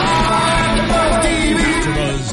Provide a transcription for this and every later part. AfterBuzz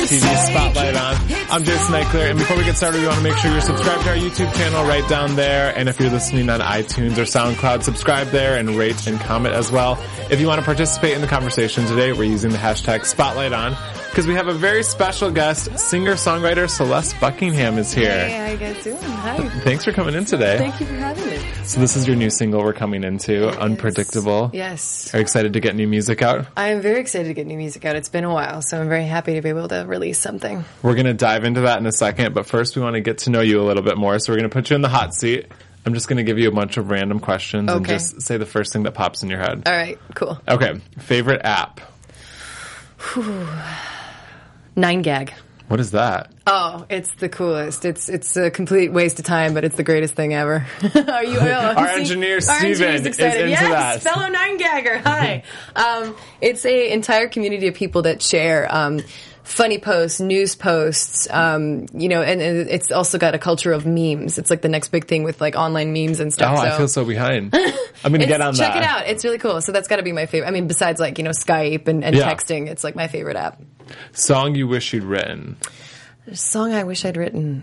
this TV Spotlight on. I'm Jason Ikeler, and before we get started, we want to make sure you're subscribed to our YouTube channel right down there. And if you're listening on iTunes or SoundCloud, subscribe there and rate and comment as well. If you want to participate in the conversation today, we're using the hashtag Spotlight on because we have a very special guest, singer-songwriter Celeste Buckingham is here. Hey, how you guys doing? Hi. Thanks for coming in today. Thank you for having me. So this is your new single we're coming into, Unpredictable. Yes. Are you excited to get new music out? I am very excited to get new music out. It's been a while, so I'm very happy to be able to release something. We're going to dive into that in a second, but first we want to get to know you a little bit more, so we're going to put you in the hot seat. I'm just going to give you a bunch of random questions and just say the first thing that pops in your head. All right, cool. Okay, favorite app? Nine Gag. What is that? Oh, it's the coolest. It's a complete waste of time, but it's the greatest thing ever. Are you? Our engineer Steven is into that. Yes, fellow Nine Gagger. Hi. It's a entire community of people that share funny posts, news posts, and it's also got a culture of memes. It's like the next big thing with like online memes and stuff. Oh, so. I feel so behind. I'm going to get on that. Check it out. It's really cool. So that's got to be my favorite. I mean, besides like, Skype and texting, it's like my favorite app. Song you wish you'd written? A song I wish I'd written.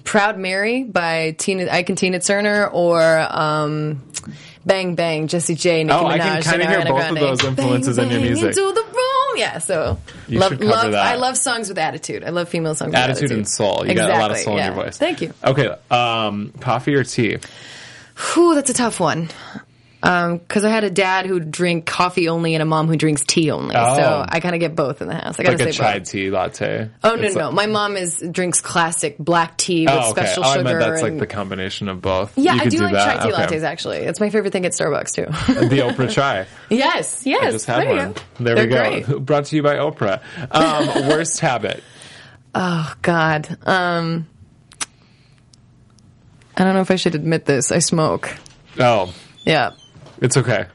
Proud Mary by Ike and Tina Turner, or Bang Bang, Jessie J, Nicki Minaj, and Ariana Grande. I can kind of hear both of those influences in your music. Into the room. Yeah, so love that. I love songs with attitude. I love female songs with attitude. Attitude and soul. You got a lot of soul in your voice. Thank you. Okay, coffee or tea? Whew, that's a tough one. Because I had a dad who drank coffee only and a mom who drinks tea only. Oh. So I kind of get both in the house. I gotta say chai tea latte. Oh, no. My mom drinks classic black tea with special sugar. I meant that's like the combination of both. Yeah, I do like chai tea lattes, actually. It's my favorite thing at Starbucks, too. The Oprah chai. Yes. I just had one. There we go. Brought to you by Oprah. Worst habit? Oh, God. I don't know if I should admit this. I smoke. Oh. Yeah. It's okay.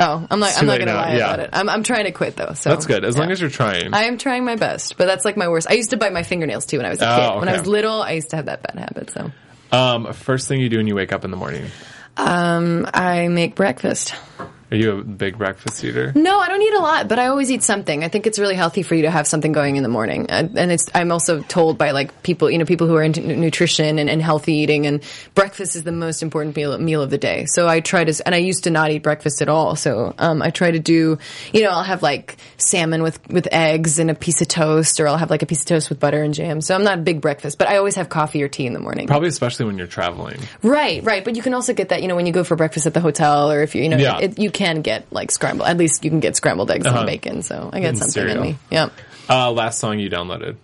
Oh, I'm not going to lie about it. I'm trying to quit, though. So that's good. As long as you're trying. I am trying my best, but that's like my worst. I used to bite my fingernails, too, when I was a kid. Okay. When I was little, I used to have that bad habit. So, first thing you do when you wake up in the morning? I make breakfast. Are you a big breakfast eater? No, I don't eat a lot, but I always eat something. I think it's really healthy for you to have something going in the morning. And I'm also told by like people, people who are into nutrition and healthy eating, and breakfast is the most important meal of the day. So I try to, and I used to not eat breakfast at all. So, I try to do, I'll have like salmon with eggs and a piece of toast, or I'll have like a piece of toast with butter and jam. So I'm not a big breakfast, but I always have coffee or tea in the morning. Probably especially when you're traveling. Right. But you can also get that, when you go for breakfast at the hotel, or if you can get like scrambled. At least you can get scrambled eggs and bacon. So I got something cereal in me. Yeah. Last song you downloaded?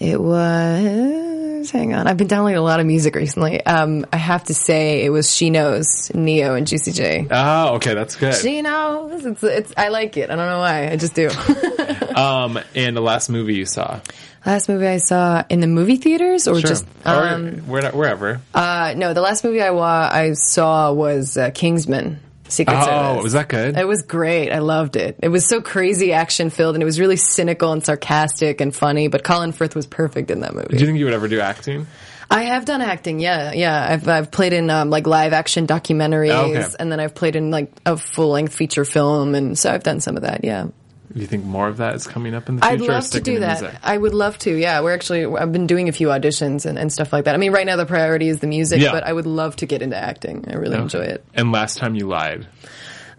It was. Hang on. I've been downloading a lot of music recently. I have to say it was She Knows, Neo and Juicy J. Oh, okay, that's good. She Knows. It's. I like it. I don't know why. I just do. And the last movie you saw? Last movie I saw in the movie theaters, or just wherever. No, the last movie I saw was Kingsman. Secret City. Oh, was that good? It was great. I loved it. It was so crazy action filled, and it was really cynical and sarcastic and funny, but Colin Firth was perfect in that movie. Do you think you would ever do acting? I have done acting, yeah. I've played in like live action documentaries, and then I've played in like a full length feature film, and so I've done some of that, yeah. Do you think more of that is coming up in the future? I'd love to do that. I would love to, yeah. I've been doing a few auditions and stuff like that. I mean, right now the priority is the music, but I would love to get into acting. I really enjoy it. And last time you lied?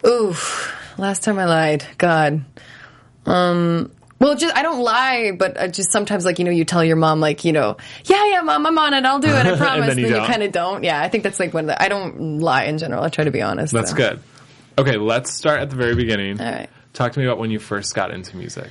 Oof. Last time I lied. God. Well, just, I don't lie, but I just sometimes, like, you tell your mom, like, yeah, mom, I'm on it, I'll do it, I promise. And then you kind of don't. Yeah, I think that's like I don't lie in general. I try to be honest. That's good. Okay, let's start at the very beginning. All right. Talk to me about when you first got into music.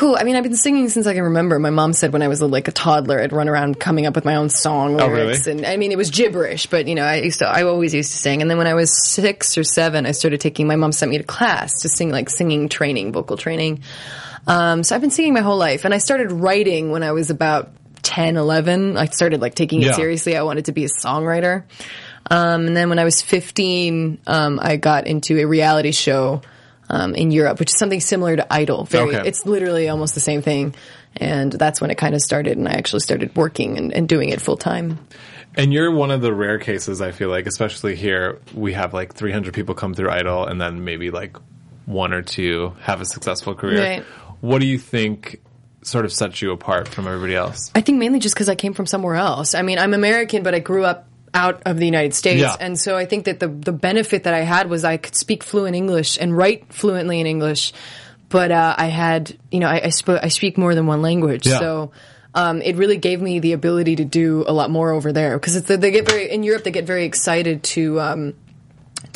I mean, I've been singing since I can remember. My mom said when I was like a toddler, I'd run around coming up with my own song lyrics. Oh, really? And I mean, it was gibberish, but you know, I always used to sing. And then when I was 6 or 7, I started my mom sent me to class to sing, like singing training, vocal training. So I've been singing my whole life, and I started writing when I was about 10, 11. I started like taking it seriously. I wanted to be a songwriter. And then when I was 15, I got into a reality show in Europe, which is something similar to Idol. It's literally almost the same thing. And that's when it kind of started, and I actually started working and doing it full time. And you're one of the rare cases, I feel like, especially here, we have like 300 people come through Idol, and then maybe like 1 or 2 have a successful career. Right. What do you think sort of sets you apart from everybody else? I think mainly just because I came from somewhere else. I mean, I'm American, but I grew up out of the United States. Yeah. And so I think that the benefit that I had was I could speak fluent English and write fluently in English. But I had, you know, I speak more than one language. Yeah. So it really gave me the ability to do a lot more over there. Because in Europe, they get very excited to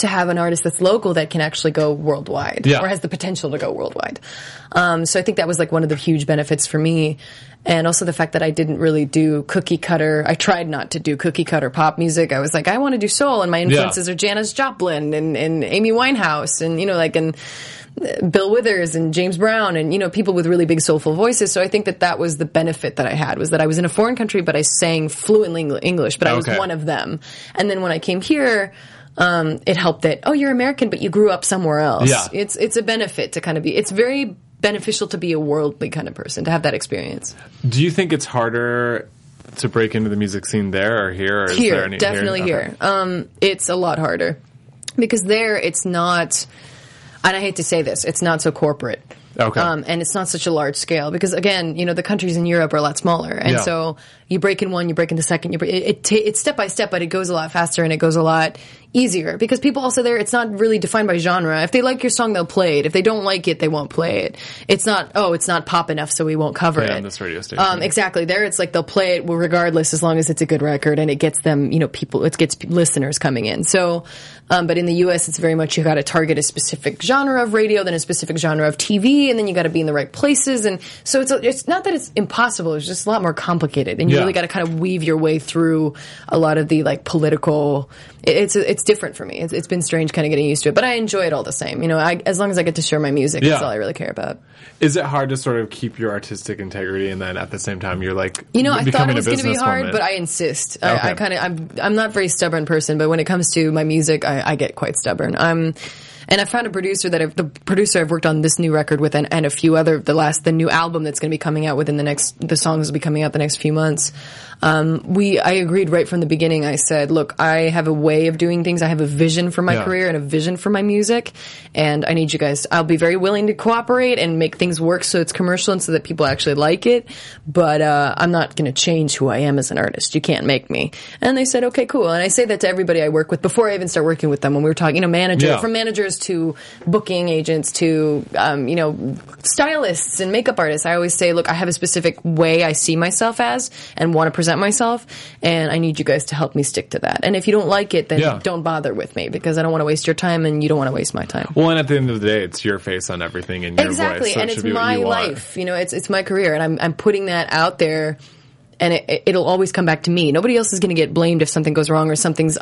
have an artist that's local that can actually go worldwide, or has the potential to go worldwide. So I think that was like one of the huge benefits for me. And also the fact that I didn't really do cookie cutter. I tried not to do cookie cutter pop music. I was like, I want to do soul, and my influences are Janis Joplin and Amy Winehouse and, you know, like, and Bill Withers and James Brown and, you know, people with really big soulful voices. So I think that that was the benefit that I had, was that I was in a foreign country, but I sang fluently English, but I was one of them. And then when I came here, it helped that, oh, you're American, but you grew up somewhere else. Yeah. It's a benefit to kind of be, it's very beneficial to be a worldly kind of person, to have that experience. Do you think it's harder to break into the music scene there or here? Or is there any, definitely here. It's a lot harder. Because there it's not, and I hate to say this, it's not so corporate. Okay. And it's not such a large scale because, again, you know, the countries in Europe are a lot smaller. And so you break in one, you break in the second, it's step by step, but it goes a lot faster and it goes a lot easier because people also there, it's not really defined by genre. If they like your song, they'll play it. If they don't like it, they won't play it. It's not, oh, it's not pop enough, so we won't cover it. On this radio station. Exactly. There it's like they'll play it regardless as long as it's a good record and it gets them, you know, people, it gets listeners coming in. So, but in the U.S., it's very much you got to target a specific genre of radio, then a specific genre of TV. And then you got to be in the right places, and so it's not that it's impossible. It's just a lot more complicated, and you really got to kind of weave your way through a lot of the like political. It's different for me. It's been strange, kind of getting used to it, but I enjoy it all the same. You know, as long as I get to share my music, that's all I really care about. Is it hard to sort of keep your artistic integrity, and then at the same time you're like, you know, I thought it was going to be hard, but I insist. Okay. I'm not a very stubborn person, but when it comes to my music, I get quite stubborn. And I found a producer the producer I've worked on this new record with and a few other, the new album that's going to be coming out within the songs will be coming out the next few months. I agreed right from the beginning. I said, look, I have a way of doing things. I have a vision for my career and a vision for my music. And I need you guys, I'll be very willing to cooperate and make things work so it's commercial and so that people actually like it. But, I'm not going to change who I am as an artist. You can't make me. And they said, okay, cool. And I say that to everybody I work with before I even start working with them. When we were talking, you know, from managers to booking agents to, you know, stylists and makeup artists. I always say, look, I have a specific way I see myself as and want to present myself, and I need you guys to help me stick to that. And if you don't like it, then don't bother with me because I don't want to waste your time and you don't want to waste my time. Well, and at the end of the day, it's your face on everything and your voice. So and it's my life. You know, it's my career, and I'm putting that out there. And it'll always come back to me. Nobody else is going to get blamed if something goes wrong or something's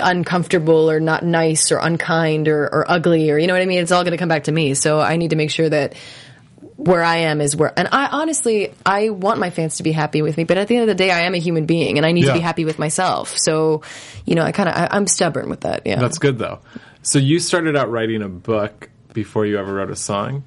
uncomfortable or not nice or unkind or ugly or, you know what I mean? It's all going to come back to me. So I need to make sure that where I am is where, and I honestly, I want my fans to be happy with me, but at the end of the day, I am a human being and I need to be happy with myself. So, you know, I'm stubborn with that. Yeah. That's good though. So you started out writing a book before you ever wrote a song?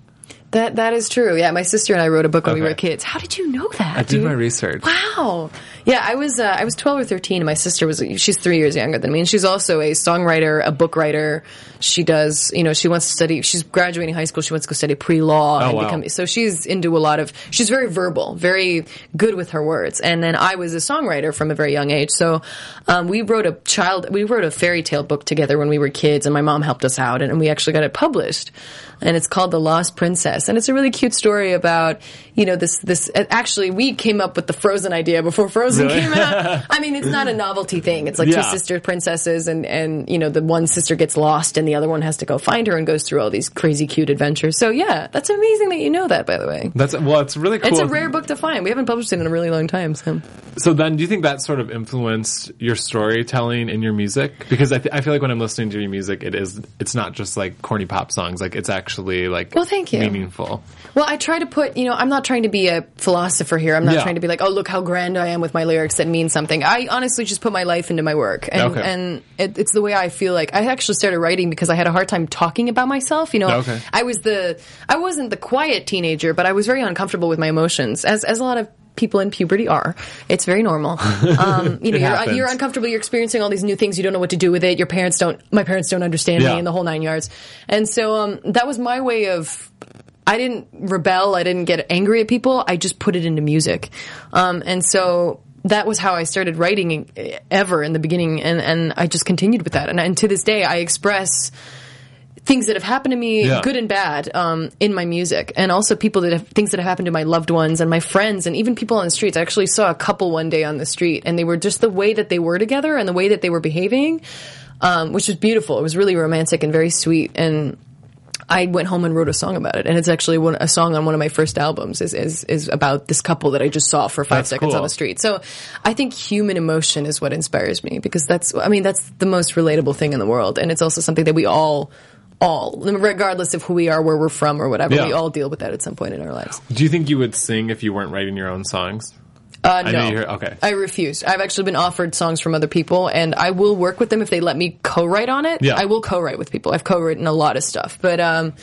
That is true. Yeah, my sister and I wrote a book when we were kids. How did you know that? I did my research. Wow. Yeah, I was 12 or 13 and my sister she's 3 years younger than me, and she's also a songwriter, a book writer. She does, you know, she wants to study, she's graduating high school, she wants to go study pre-law and become, so she's into she's very verbal, very good with her words. And then I was a songwriter from a very young age. So, we wrote a fairy tale book together when we were kids, and my mom helped us out and we actually got it published. And it's called The Lost Princess. And it's a really cute story about, you know, this actually we came up with the Frozen idea before Frozen Frozen came out. I mean, it's not a novelty thing. It's like two sister princesses and, you know, the one sister gets lost and the other one has to go find her and goes through all these crazy cute adventures. So yeah, that's amazing that you know that, by the way. Well, it's really cool. It's a rare book to find. We haven't published it in a really long time, so. So then, do you think that sort of influenced your storytelling and your music? Because I feel like when I'm listening to your music, it's not just like corny pop songs. Like, it's actually like, well, thank you. Meaningful. Well, I try to put, you know, I'm not trying to be a philosopher here. I'm not trying to be like, oh, look how grand I am with my lyrics that mean something. I honestly just put my life into my work. And, and it's the way I feel like. I actually started writing because I had a hard time talking about myself. You know, I wasn't the quiet teenager, but I was very uncomfortable with my emotions, as a lot of people in puberty are. It's very normal. You know, you're uncomfortable, you're experiencing all these new things, you don't know what to do with it, my parents don't understand me, and the whole 9 yards. And so, that was my way of, I didn't rebel, I didn't get angry at people, I just put it into music. And so, that was how I started writing ever in the beginning, and I just continued with that. And to this day, I express things that have happened to me, good and bad, in my music. And also things that have happened to my loved ones and my friends and even people on the streets. I actually saw a couple one day on the street and they were just the way that they were together and the way that they were behaving, which was beautiful. It was really romantic and very sweet. And I went home and wrote a song about it. And it's actually a song on one of my first albums is about this couple that I just saw for 5 seconds on the street. So I think human emotion is what inspires me because that's the most relatable thing in the world. And it's also something that we all, regardless of who we are, where we're from, or whatever, we all deal with that at some point in our lives. Do you think you would sing if you weren't writing your own songs? No, I refused. I've actually been offered songs from other people, and I will work with them if they let me co-write on it. Yeah. I will co-write with people. I've co-written a lot of stuff, but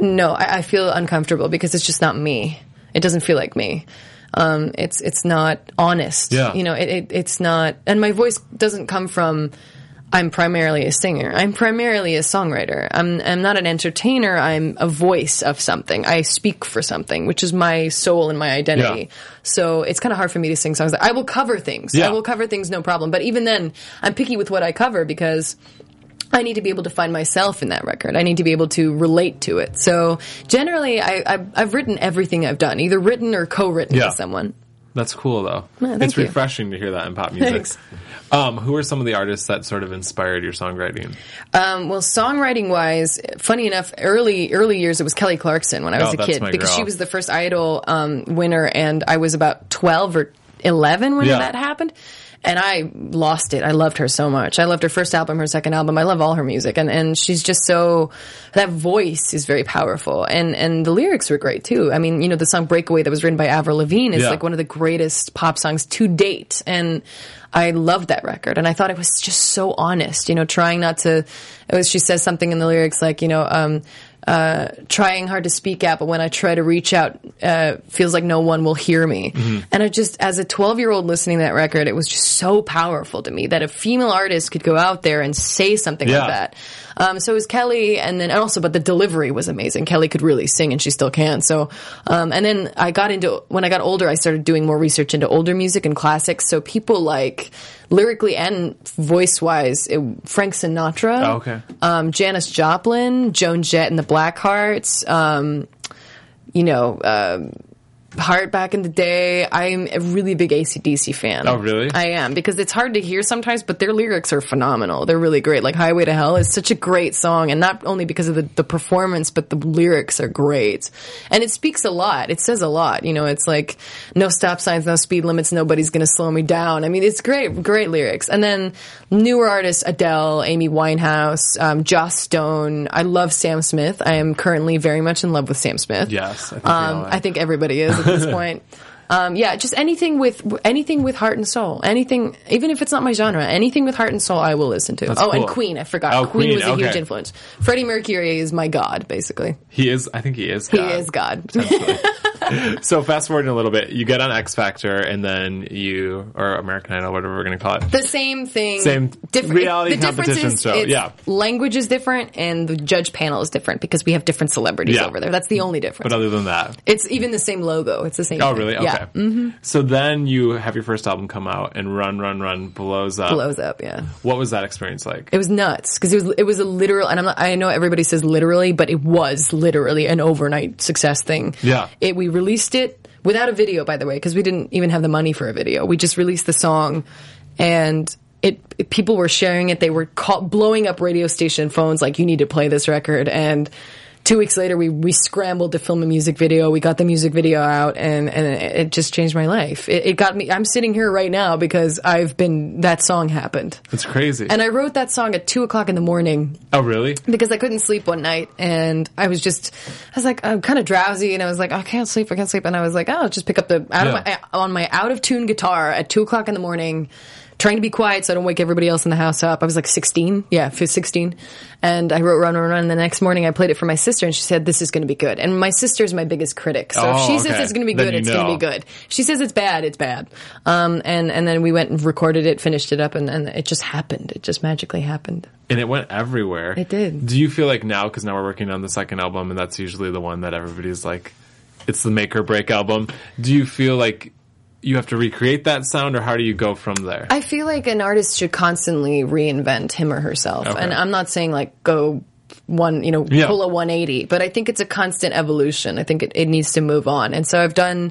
no, I feel uncomfortable because it's just not me. It doesn't feel like me. It's not honest. Yeah. You know, it's not, and my voice doesn't come from. I'm primarily a singer. I'm primarily a songwriter. I'm not an entertainer. I'm a voice of something. I speak for something, which is my soul and my identity. Yeah. So it's kind of hard for me to sing songs. I will cover things. Yeah. I will cover things, no problem. But even then, I'm picky with what I cover because I need to be able to find myself in that record. I need to be able to relate to it. So generally, I've written everything I've done, either written or co-written with someone. That's cool, though. No, it's refreshing to hear that in pop music. Thanks. Who are some of the artists that sort of inspired your songwriting? Well, songwriting-wise, funny enough, early years, it was Kelly Clarkson when I was a kid. Because she was the first Idol winner, and I was about 12 or 11 when that happened. And I lost it. I loved her so much. I loved her first album, her second album. I love all her music. And she's just so, that voice is very powerful. And the lyrics were great too. I mean, you know, the song Breakaway that was written by Avril Lavigne is like one of the greatest pop songs to date. And I loved that record. And I thought it was just so honest, you know, trying not to, she says something in the lyrics like, you know, trying hard to speak out, but when I try to reach out, feels like no one will hear me. Mm-hmm. And I just, as a 12-year-old listening to that record, it was just so powerful to me that a female artist could go out there and say something like that. So it was Kelly, but the delivery was amazing. Kelly could really sing, and she still can. So, and then when I got older, I started doing more research into older music and classics. So people like, lyrically and voice-wise, Frank Sinatra, Janis Joplin, Joan Jett and the Blackhearts, Heart back in the day. I'm a really big AC/DC fan. Oh, really? I am, because it's hard to hear sometimes, but their lyrics are phenomenal. They're really great. Like, Highway to Hell is such a great song, and not only because of the performance, but the lyrics are great. And it speaks a lot. It says a lot. You know, it's like, no stop signs, no speed limits, nobody's gonna slow me down. I mean, it's great lyrics. And then newer artists, Adele, Amy Winehouse, Joss Stone. I love Sam Smith. I am currently very much in love with Sam Smith. Yes. I think everybody is. At this point. Just anything with heart and soul. Anything, even if it's not my genre, anything with heart and soul I will listen to. That's cool. And Queen, I forgot. Queen was a huge influence. Freddie Mercury is my god, basically. He is God. So fast forwarding a little bit, you get on X Factor and then or American Idol, whatever we're going to call it. The same thing. Same different reality competition show. Language is different and the judge panel is different because we have different celebrities over there. That's the only difference. But other than that. It's even the same logo. It's the same thing. Oh, really? Okay. Yeah. Mm-hmm. So then you have your first album come out and Run, Run, Run blows up, yeah. What was that experience like? It was nuts because it was a literal, and I know everybody says literally, but it was literally an overnight success thing. Yeah. We released it. without a video, by the way, because we didn't even have the money for a video. We just released the song, and it people were sharing it. They were blowing up radio station phones like, you need to play this record. And 2 weeks later, we scrambled to film a music video. We got the music video out, and it just changed my life. It got me. I'm sitting here right now because that song happened. That's crazy. And I wrote that song at 2:00 in the morning. Oh, really? Because I couldn't sleep one night, and I was like, I'm kind of drowsy, and I was like, I can't sleep. And I was like, I'll just pick up my out of tune guitar at 2:00 in the morning, trying to be quiet so I don't wake everybody else in the house up. I was like 16. Yeah, 16. And I wrote Run, Run, Run. And the next morning I played it for my sister, and she said, this is going to be good. And my sister's my biggest critic. So if she says it's going to be good, it's going to be good. If she says it's bad, it's bad. And then we went and recorded it, finished it up, and it just happened. It just magically happened. And it went everywhere. It did. Do you feel like now, because now we're working on the second album, and that's usually the one that everybody's like, it's the make or break album. Do you feel like you have to recreate that sound, or how do you go from there? I feel like an artist should constantly reinvent him or herself. Okay. And I'm not saying like pull a 180, but I think it's a constant evolution. I think it needs to move on. And so I've done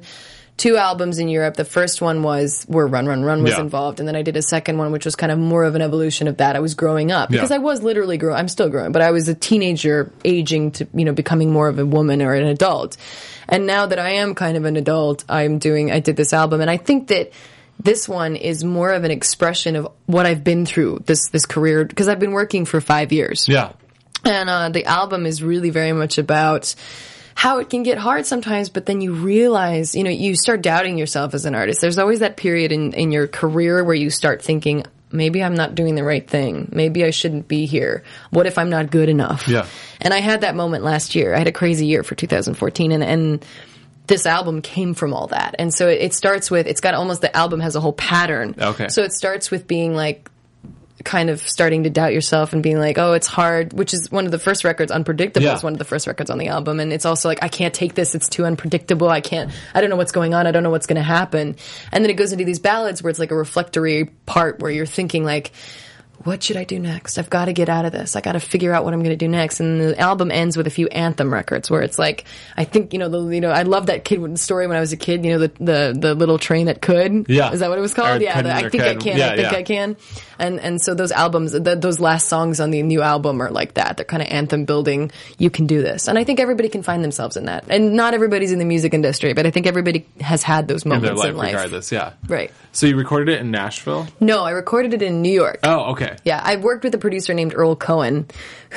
2 albums in Europe. The first one was where Run, Run, Run was involved. And then I did a second one, which was kind of more of an evolution of that. I was growing up because I was literally growing. I'm still growing, but I was a teenager aging to, becoming more of a woman or an adult. And now that I am kind of an adult, I did this album. And I think that this one is more of an expression of what I've been through this career, because I've been working for 5 years. Yeah. And the album is really very much about how it can get hard sometimes, but then you realize, you start doubting yourself as an artist. There's always that period in your career where you start thinking, maybe I'm not doing the right thing. Maybe I shouldn't be here. What if I'm not good enough? Yeah. And I had that moment last year. I had a crazy year for 2014, and this album came from all that. And so it starts with, the album has a whole pattern. Okay. So it starts with being like, kind of starting to doubt yourself and being like, oh, it's hard, which is one of the first records. Unpredictable is one of the first records on the album. And it's also like, I can't take this. It's too unpredictable. I don't know what's going on. I don't know what's going to happen. And then it goes into these ballads where it's like a reflectory part where you're thinking like, what should I do next? I've got to get out of this. I got to figure out what I'm going to do next. And the album ends with a few anthem records where it's like, I think, I love that kid story when I was a kid, the little train that could. Yeah. Is that what it was called? Yeah. I think I can. I think I can. And so those albums, those last songs on the new album are like that. They're kind of anthem building. You can do this. And I think everybody can find themselves in that. And not everybody's in the music industry, but I think everybody has had those moments in life. Regardless. Yeah. Right. So you recorded it in Nashville? No, I recorded it in New York. Oh, okay. Yeah, I've worked with a producer named Earl Cohen,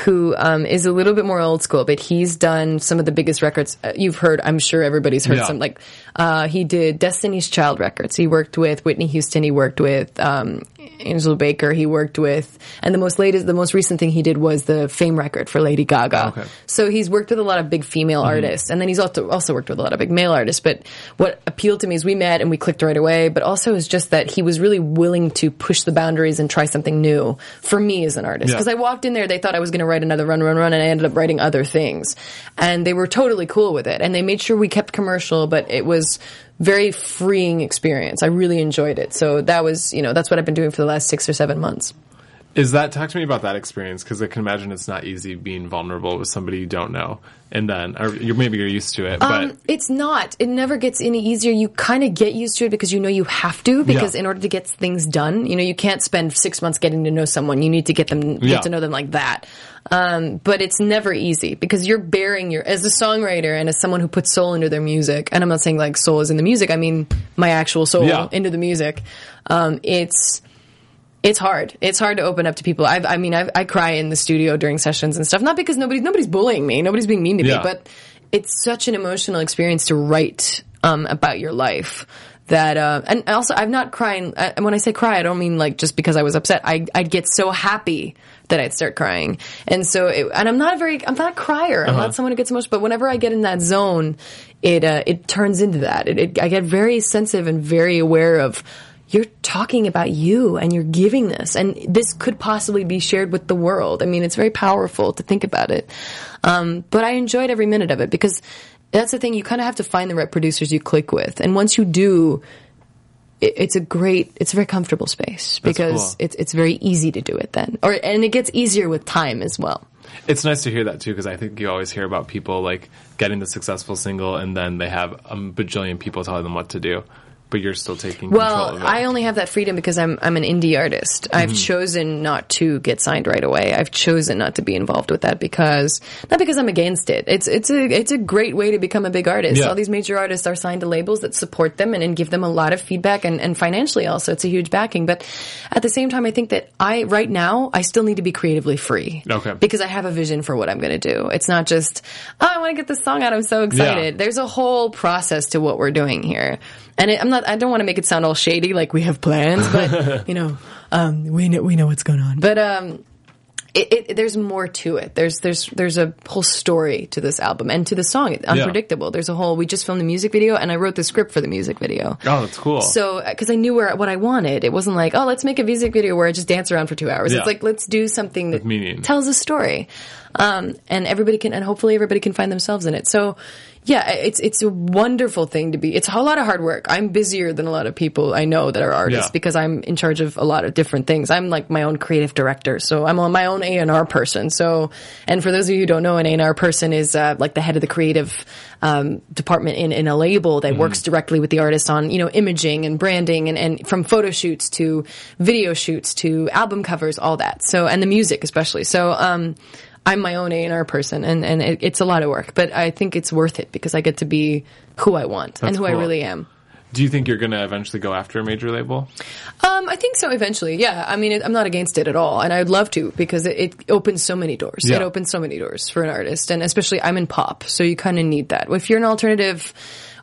who is a little bit more old school, but he's done some of the biggest records you've heard. I'm sure everybody's heard some. Like, he did Destiny's Child records. He worked with Whitney Houston. He worked with Angela Baker. He worked with, and the most recent thing he did was the Fame record for Lady Gaga. Okay. So he's worked with a lot of big female artists, and then he's also worked with a lot of big male artists. But what appealed to me is we met and we clicked right away. But also is just that he was really willing to push the boundaries and try something new for me as an artist, because I walked in there, they thought I was going to write another Run, Run, Run, and I ended up writing other things, and they were totally cool with it, and they made sure we kept commercial, but it was very freeing experience. I really enjoyed it. So that was, that's what I've been doing for the last 6 or 7 months. Talk to me about that experience, because I can imagine it's not easy being vulnerable with somebody you don't know. And then, or maybe you're used to it, but it's not. It never gets any easier. You kind of get used to it because you have to, because in order to get things done, you can't spend 6 months getting to know someone. You need to get to know them like that. But it's never easy, because you're bearing as a songwriter and as someone who puts soul into their music, and I'm not saying like soul is in the music, I mean my actual soul into the music. It's hard. It's hard to open up to people. I cry in the studio during sessions and stuff. Not because nobody's bullying me. Nobody's being mean to me. But it's such an emotional experience to write about your life that and also I'm not crying. When I say cry, I don't mean like just because I was upset. I'd get so happy that I'd start crying. And so I'm not a crier. I'm not someone who gets emotional. But whenever I get in that zone, it turns into that. I get very sensitive and very aware of, you're talking about you and you're giving this, and this could possibly be shared with the world. I mean, it's very powerful to think about it. But I enjoyed every minute of it, because that's the thing. You kind of have to find the right producers you click with. And once you do, it's a very comfortable space, because it's very easy to do it then. And it gets easier with time as well. It's nice to hear that too, because I think you always hear about people like getting the successful single and then they have a bajillion people telling them what to do. But you're still taking control of it. I only have that freedom because I'm an indie artist. Mm-hmm. I've chosen not to get signed right away. I've chosen not to be involved with that because I'm against it. It's a great way to become a big artist. Yeah. All these major artists are signed to labels that support them and give them a lot of feedback and financially also. It's a huge backing. But at the same time, I think that right now I still need to be creatively free. Okay. Because I have a vision for what I'm going to do. It's not just, oh, I want to get this song out. I'm so excited. Yeah. There's a whole process to what we're doing here. And I don't want to make it sound all shady, like we have plans, but we know what's going on. But there's more to it. There's a whole story to this album and to the song Unpredictable. Yeah. There's a whole. We just filmed the music video, and I wrote the script for the music video. Oh, that's cool. So because I knew what I wanted, it wasn't like, oh, let's make a music video where I just dance around for 2 hours. Yeah. It's like, let's do something that tells a story, and hopefully everybody can find themselves in it. So. Yeah, it's a wonderful thing to be. It's a lot of hard work. I'm busier than a lot of people I know that are artists because I'm in charge of a lot of different things. I'm like my own creative director, so I'm my own A&R person. So, and for those of you who don't know, an A&R person is like the head of the creative department in a label that works directly with the artist on imaging and branding and from photo shoots to video shoots to album covers, all that. So, and the music especially. So, I'm my own A&R person, and it's a lot of work. But I think it's worth it because I get to be who I want and who I really am. Do you think you're going to eventually go after a major label? I think so eventually, yeah. I mean, I'm not against it at all, and I would love to because it opens so many doors. Yeah. It opens so many doors for an artist, and especially I'm in pop, so you kind of need that. If you're an alternative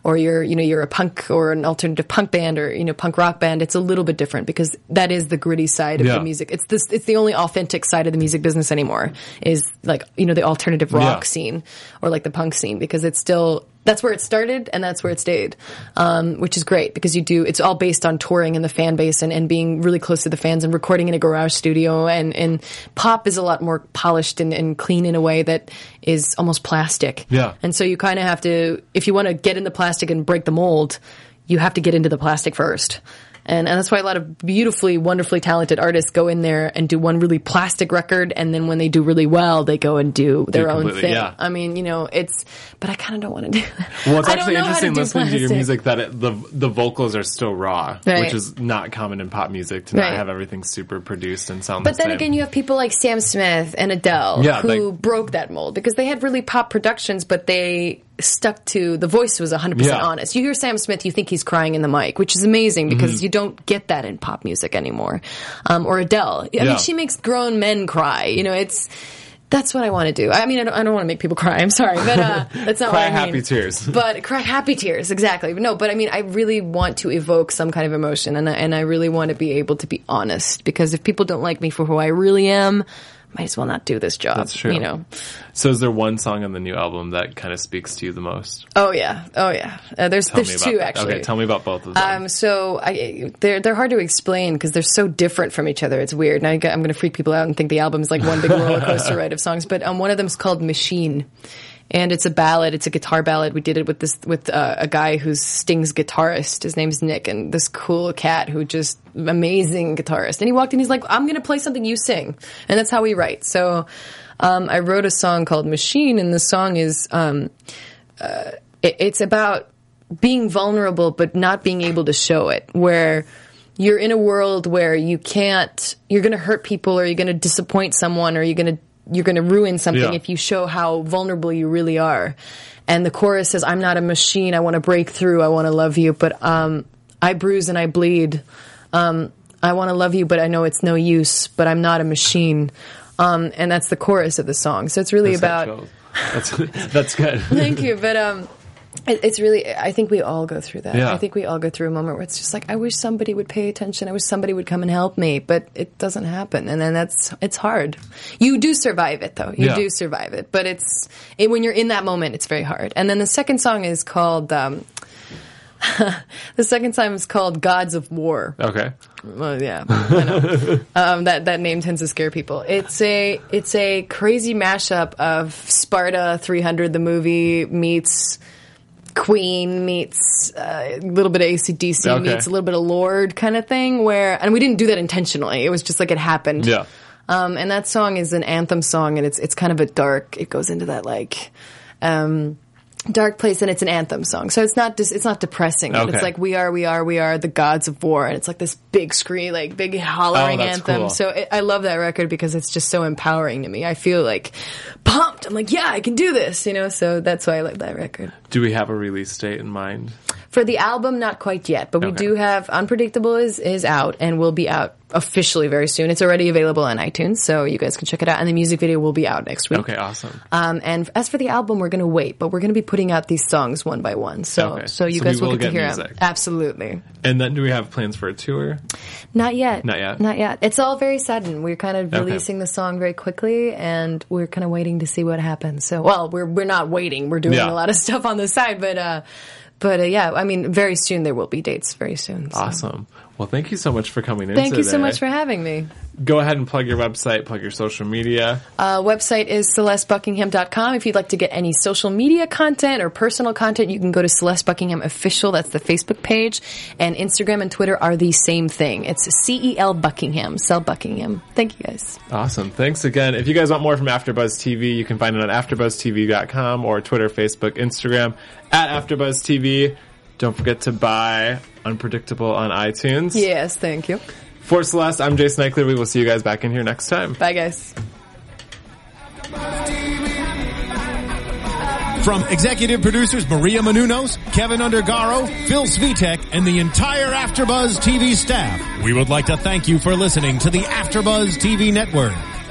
or you're a punk or an alternative punk band or punk rock band, it's a little bit different because that is the gritty side of the music. It's the only authentic side of the music business anymore is like the alternative rock scene or like the punk scene because it's still that's where it started and that's where it stayed, which is great because it's all based on touring and the fan base and being really close to the fans and recording in a garage studio and pop is a lot more polished and clean in a way that is almost plastic. Yeah. And so you kind of have to, if you want to get in the plastic and break the mold, you have to get into the plastic first. And that's why a lot of beautifully, wonderfully talented artists go in there and do one really plastic record, and then when they do really well, they go and do their own thing. Yeah. I mean, but I kind of don't want to do that. Well, it's actually interesting listening to your music that the vocals are still raw, which is not common in pop music to not have everything super produced and sound the same. But then again, you have people like Sam Smith and Adele who broke that mold because they had really pop productions, but they stuck to the voice was 100% honest. You hear Sam Smith, you think he's crying in the mic, which is amazing because you don't get that in pop music anymore. Or Adele, I mean, she makes grown men cry. That's what I want to do. I mean, I don't want to make people cry. I'm sorry, but that's not what I mean. Cry happy tears. But cry happy tears, exactly. But no, but I mean, I really want to evoke some kind of emotion, and I really want to be able to be honest because if people don't like me for who I really am, might as well not do this job. That's true. So is there one song on the new album that kind of speaks to you the most? Oh yeah. There's two actually. Okay, tell me about both of them. They're hard to explain because they're so different from each other. It's weird. Now I'm going to freak people out and think the album's like one big roller coaster ride of songs. But one of them's called Machine. And it's a ballad. It's a guitar ballad. We did it with a guy who's Sting's guitarist. His name's Nick, and this cool cat who just amazing guitarist. And he walked in. He's like, "I'm gonna play something you sing," and that's how we write. So, I wrote a song called Machine, and the song is it's about being vulnerable but not being able to show it. Where you're in a world where you're gonna hurt people, or you're gonna disappoint someone, or you're going to ruin something if you show how vulnerable you really are. And the chorus says, I'm not a machine. I want to break through. I want to love you. But I bruise and I bleed. I want to love you, but I know it's no use. But I'm not a machine. And that's the chorus of the song. So it's really about... That's good. Thank you. But it's really... I think we all go through that. Yeah. I think we all go through a moment where it's just like, I wish somebody would pay attention. I wish somebody would come and help me. But it doesn't happen. And then it's hard. You do survive it, though. You do survive it. But when you're in that moment, it's very hard. And then the second song is called... the second song is called Gods of War. Okay. Well, yeah, I know. That name tends to scare people. It's a crazy mashup of Sparta 300, the movie, meets... Queen meets a little bit of AC/DC meets a little bit of Lorde kind of thing, and we didn't do that intentionally. It was just like it happened. Yeah. And that song is an anthem song, and it's kind of a dark, it goes into that like dark place, and it's an anthem song. So it's not depressing. Okay. It's like we are the gods of war, and it's like this big scream, like big hollering anthem. Cool. So I love that record because it's just so empowering to me. I feel like pumped. I'm like, yeah, I can do this, you know. So that's why I like that record. Do we have a release date in mind? For the album, not quite yet, but we do have Unpredictable is out and will be out officially very soon. It's already available on iTunes, so you guys can check it out. And the music video will be out next week. Okay, awesome. And as for the album, we're going to wait, but we're going to be putting out these songs one by one. So you guys will get to hear them. Absolutely. And then do we have plans for a tour? Not yet. It's all very sudden. We're kind of releasing the song very quickly, and we're kind of waiting to see what happens. So, well, we're not waiting. We're doing a lot of stuff on the side, but yeah, I mean, very soon there will be dates very soon. So. Awesome. Well, thank you so much for coming in today. Thank you so much for having me. Go ahead and plug your website, plug your social media. Website is CelesteBuckingham.com. If you'd like to get any social media content or personal content, you can go to Celeste Buckingham Official. That's the Facebook page. And Instagram and Twitter are the same thing. It's C-E-L Buckingham, Cel Buckingham. Thank you, guys. Awesome. Thanks again. If you guys want more from AfterBuzz TV, you can find it on AfterBuzzTV.com or Twitter, Facebook, Instagram, at AfterBuzzTV. Don't forget to buy Unpredictable on iTunes. Yes, thank you. For Celeste, I'm Jason Ikeler. We will see you guys back in here next time. Bye, guys. From executive producers Maria Menounos, Kevin Undergaro, Phil Svitek, and the entire AfterBuzz TV staff, we would like to thank you for listening to the AfterBuzz TV network.